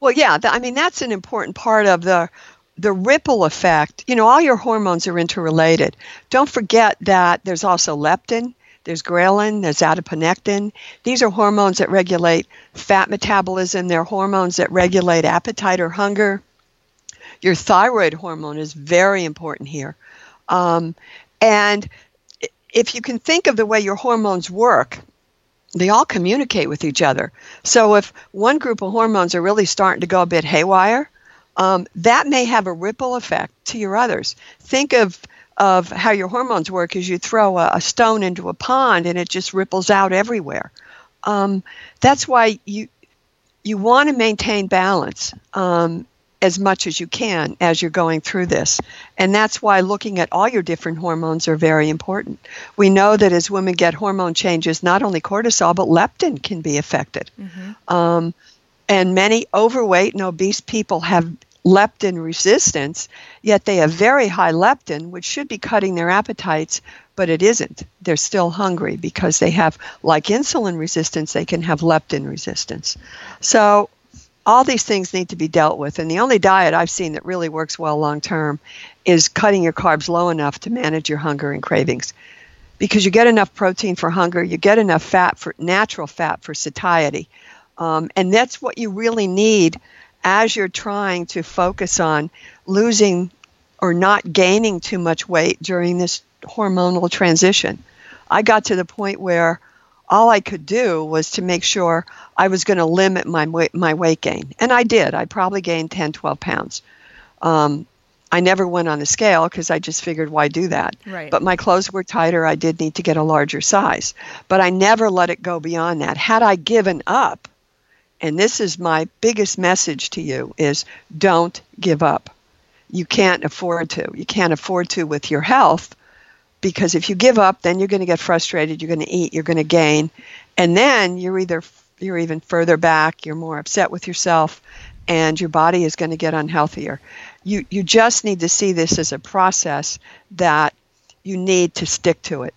Well, yeah. That's an important part of the ripple effect. All your hormones are interrelated. Don't forget that there's also leptin, there's ghrelin, there's adiponectin. These are hormones that regulate fat metabolism. They're hormones that regulate appetite or hunger. Your thyroid hormone is very important here. And if you can think of the way your hormones work, they all communicate with each other. So if one group of hormones are really starting to go a bit haywire, that may have a ripple effect to your others. Think of how your hormones work as you throw a stone into a pond and it just ripples out everywhere. That's why you want to maintain balance as much as you can as you're going through this. And that's why looking at all your different hormones are very important. We know that as women get hormone changes, not only cortisol, but leptin can be affected. Mm-hmm. And many overweight and obese people have leptin resistance, yet they have very high leptin, which should be cutting their appetites, but it isn't. They're still hungry because they have, like insulin resistance, they can have leptin resistance. So all these things need to be dealt with. And the only diet I've seen that really works well long term is cutting your carbs low enough to manage your hunger and cravings. Because you get enough protein for hunger, you get enough natural fat for satiety. And that's what you really need as you're trying to focus on losing or not gaining too much weight during this hormonal transition. I got to the point where all I could do was to make sure I was going to limit my weight gain. And I did. I probably gained 10, 12 pounds. I never went on the scale because I just figured, why do that? Right. But my clothes were tighter. I did need to get a larger size. But I never let it go beyond that. Had I given up, and this is my biggest message to you, is don't give up. You can't afford to. You can't afford to with your health, because if you give up, then you're going to get frustrated. You're going to eat. You're going to gain. And then you're even further back. You're more upset with yourself, and your body is going to get unhealthier. You just need to see this as a process that you need to stick to it.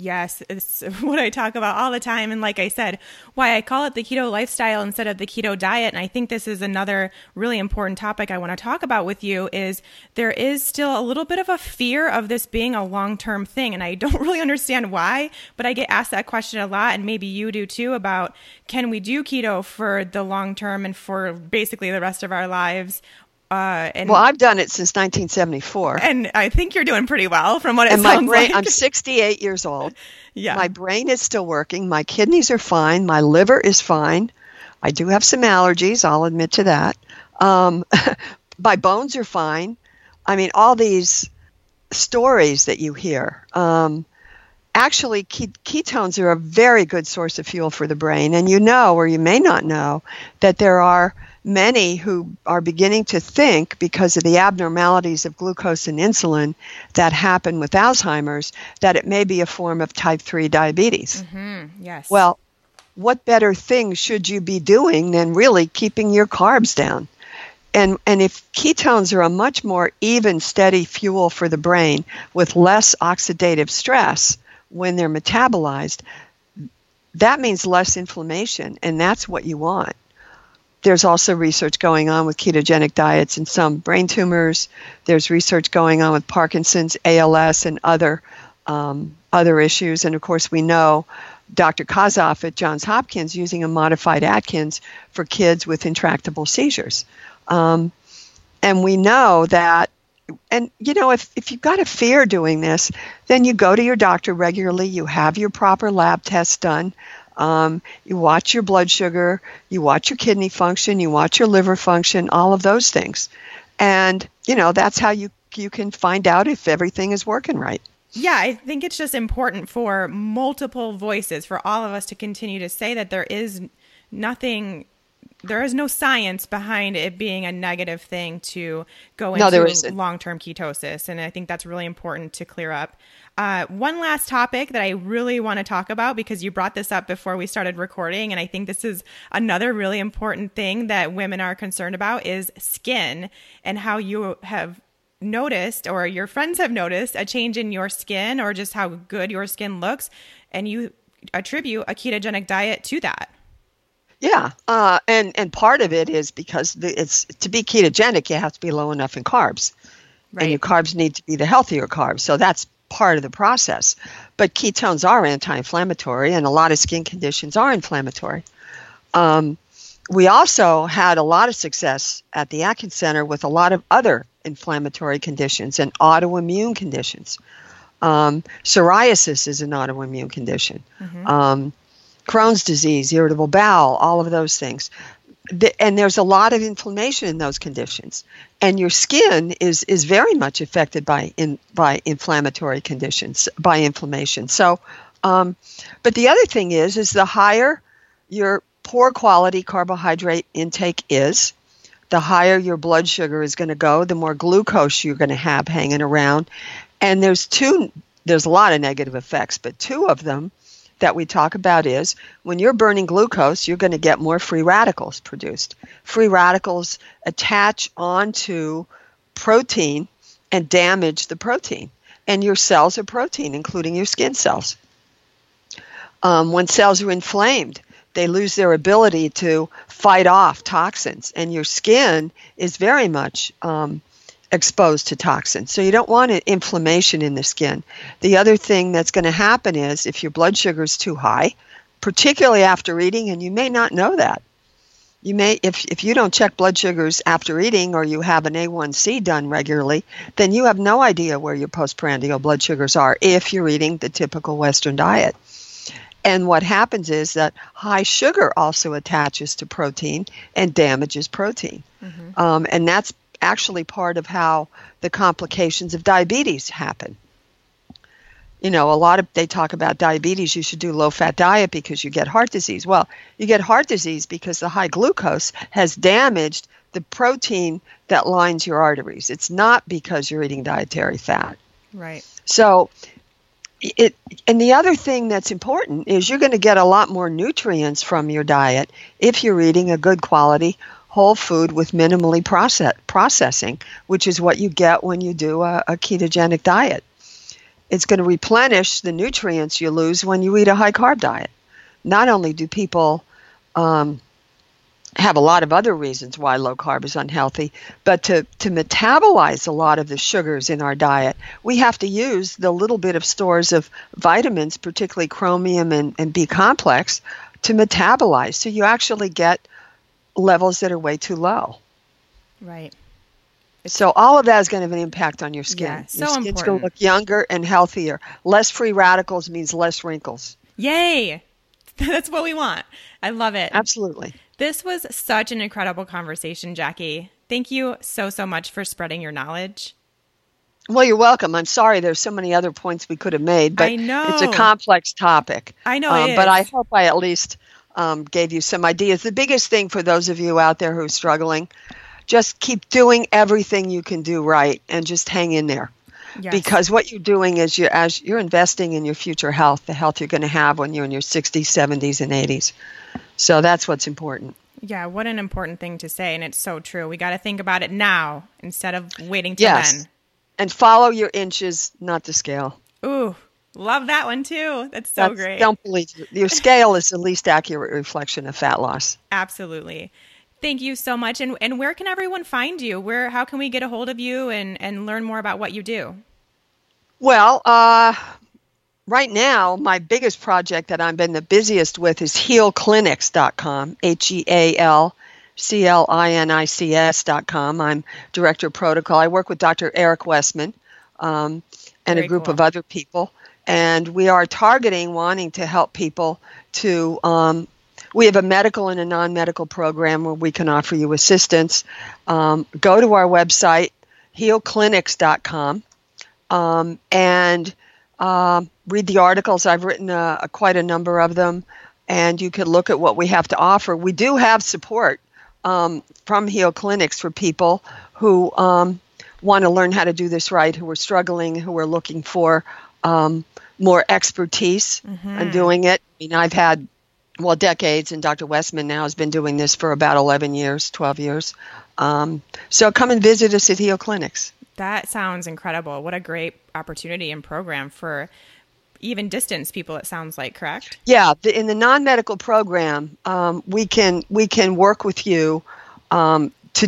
Yes, it's what I talk about all the time. And like I said, why I call it the keto lifestyle instead of the keto diet. And I think this is another really important topic I want to talk about with you, is there is still a little bit of a fear of this being a long-term thing. And I don't really understand why, but I get asked that question a lot. And maybe you do too, about can we do keto for the long term and for basically the rest of our lives? Well, I've done it since 1974. And I think you're doing pretty well from what it sounds like. I'm 68 years old. Yeah. My brain is still working. My kidneys are fine. My liver is fine. I do have some allergies. I'll admit to that. My bones are fine. All these stories that you hear. Actually, ketones are a very good source of fuel for the brain. And you know, or you may not know, that there are many who are beginning to think, because of the abnormalities of glucose and insulin that happen with Alzheimer's, that it may be a form of type 3 diabetes. Mm-hmm. Yes. Well, what better thing should you be doing than really keeping your carbs down? And if ketones are a much more even, steady fuel for the brain with less oxidative stress when they're metabolized, that means less inflammation, and that's what you want. There's also research going on with ketogenic diets in some brain tumors. There's research going on with Parkinson's, ALS, and other issues. And, of course, we know Dr. Kozoff at Johns Hopkins using a modified Atkins for kids with intractable seizures. And we know that, and, you know, if you've got a fear doing this, then you go to your doctor regularly. You have your proper lab tests done. You watch your blood sugar, you watch your kidney function, you watch your liver function, all of those things. And, you know, that's how you can find out if everything is working right. Yeah, I think it's just important for multiple voices, for all of us to continue to say that there is no science behind it being a negative thing to go into long-term ketosis. And I think that's really important to clear up. One last topic that I really want to talk about, because you brought this up before we started recording, and I think this is another really important thing that women are concerned about, is skin, and how you have noticed, or your friends have noticed, a change in your skin or just how good your skin looks, and you attribute a ketogenic diet to that. Yeah, and part of it is because to be ketogenic, you have to be low enough in carbs, right? And your carbs need to be the healthier carbs, so that's part of the process. But ketones are anti-inflammatory, and a lot of skin conditions are inflammatory. We also had a lot of success at the Atkins Center with a lot of other inflammatory conditions and autoimmune conditions. Psoriasis is an autoimmune condition. Mm-hmm. Crohn's disease, irritable bowel, all of those things. And there's a lot of inflammation in those conditions. And your skin is very much affected by inflammatory conditions, by inflammation. So, but the other thing is the higher your poor quality carbohydrate intake is, the higher your blood sugar is going to go, the more glucose you're going to have hanging around. And there's a lot of negative effects, but two of them that we talk about is when you're burning glucose, you're going to get more free radicals produced. Free radicals attach onto protein and damage the protein. And your cells are protein, including your skin cells. When cells are inflamed, they lose their ability to fight off toxins. And your skin is very much exposed to toxins. So you don't want inflammation in the skin. The other thing that's going to happen is if your blood sugar is too high, particularly after eating, and you may not know that. You may, if you don't check blood sugars after eating, or you have an A1C done regularly, then you have no idea where your postprandial blood sugars are if you're eating the typical Western diet. And what happens is that high sugar also attaches to protein and damages protein. Mm-hmm. And that's actually part of how the complications of diabetes happen. You know, they talk about diabetes, you should do low-fat diet because you get heart disease. Well, you get heart disease because the high glucose has damaged the protein that lines your arteries. It's not because you're eating dietary fat. Right. So, and the other thing that's important is you're going to get a lot more nutrients from your diet if you're eating a good quality whole food with minimally processing, which is what you get when you do a ketogenic diet. It's going to replenish the nutrients you lose when you eat a high-carb diet. Not only do people have a lot of other reasons why low-carb is unhealthy, but to metabolize a lot of the sugars in our diet, we have to use the little bit of stores of vitamins, particularly chromium and B-complex, to metabolize. So you actually get levels that are way too low. Right. So all of that is going to have an impact on your skin. Yeah, so your skin's going to look younger and healthier. Less free radicals means less wrinkles. Yay. That's what we want. I love it. Absolutely. This was such an incredible conversation, Jackie. Thank you so, so much for spreading your knowledge. Well, you're welcome. I'm sorry there's so many other points we could have made, but I know. It's a complex topic. I know it is. But I hope I at least gave you some ideas. The biggest thing for those of you out there who are struggling, just keep doing everything you can do right and just hang in there. Yes. Because what you're doing is you're investing in your future health, the health you're going to have when you're in your 60s, 70s, and 80s. So that's what's important. Yeah, what an important thing to say, and it's so true. We got to think about it now instead of waiting till then. And follow your inches, not the scale. Ooh, love that one too. That's great. Don't believe you. Your scale is the least accurate reflection of fat loss. Absolutely. Thank you so much. And where can everyone find you? How can we get a hold of you and learn more about what you do? Well, right now, my biggest project that I've been the busiest with is HEALClinics.com, HEALClinics.com. I'm director of protocol. I work with Dr. Eric Westman and a group of other people. And we are wanting to help people to we have a medical and a non-medical program where we can offer you assistance. Go to our website, healclinics.com, and read the articles. I've written quite a number of them, and you can look at what we have to offer. We do have support from Heal Clinics for people who want to learn how to do this right, who are struggling, who are looking for more expertise on doing it. I mean, I've had decades, and Dr. Westman now has been doing this for about 12 years. So come and visit us at Heal Clinics. That sounds incredible. What a great opportunity and program for even distance people, it sounds like, correct? Yeah. In the non-medical program, we can work with you to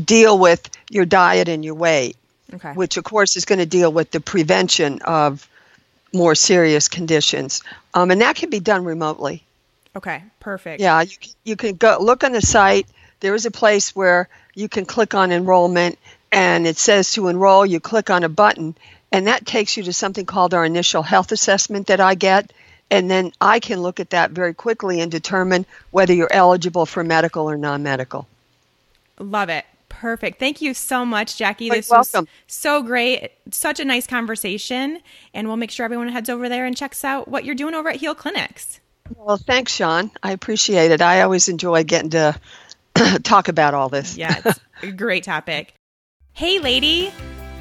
deal with your diet and your weight, which, of course, is going to deal with the prevention of more serious conditions. And that can be done remotely. Okay, perfect. Yeah, you can go look on the site. There is a place where you can click on enrollment, and it says to enroll. You click on a button, and that takes you to something called our initial health assessment that I get, and then I can look at that very quickly and determine whether you're eligible for medical or non-medical. Love it. Perfect. Thank you so much, Jackie. This was so great. Such a nice conversation, and we'll make sure everyone heads over there and checks out what you're doing over at Heal Clinics. Well, thanks, Shawn. I appreciate it. I always enjoy getting to talk about all this. Yeah, it's a great topic. Hey, lady,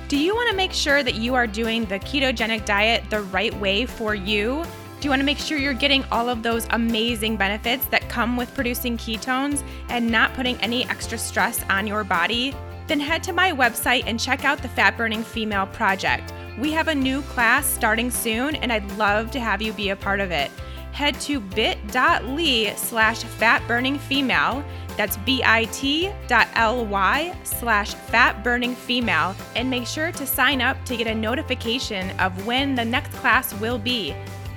do you want to make sure that you are doing the ketogenic diet the right way for you? Do you want to make sure you're getting all of those amazing benefits that come with producing ketones and not putting any extra stress on your body? Then head to my website and check out the Fat Burning Female Project. We have a new class starting soon, and I'd love to have you be a part of it. Head to bit.ly/fatburningfemale. That's bit.ly/fatburningfemale. And make sure to sign up to get a notification of when the next class will be.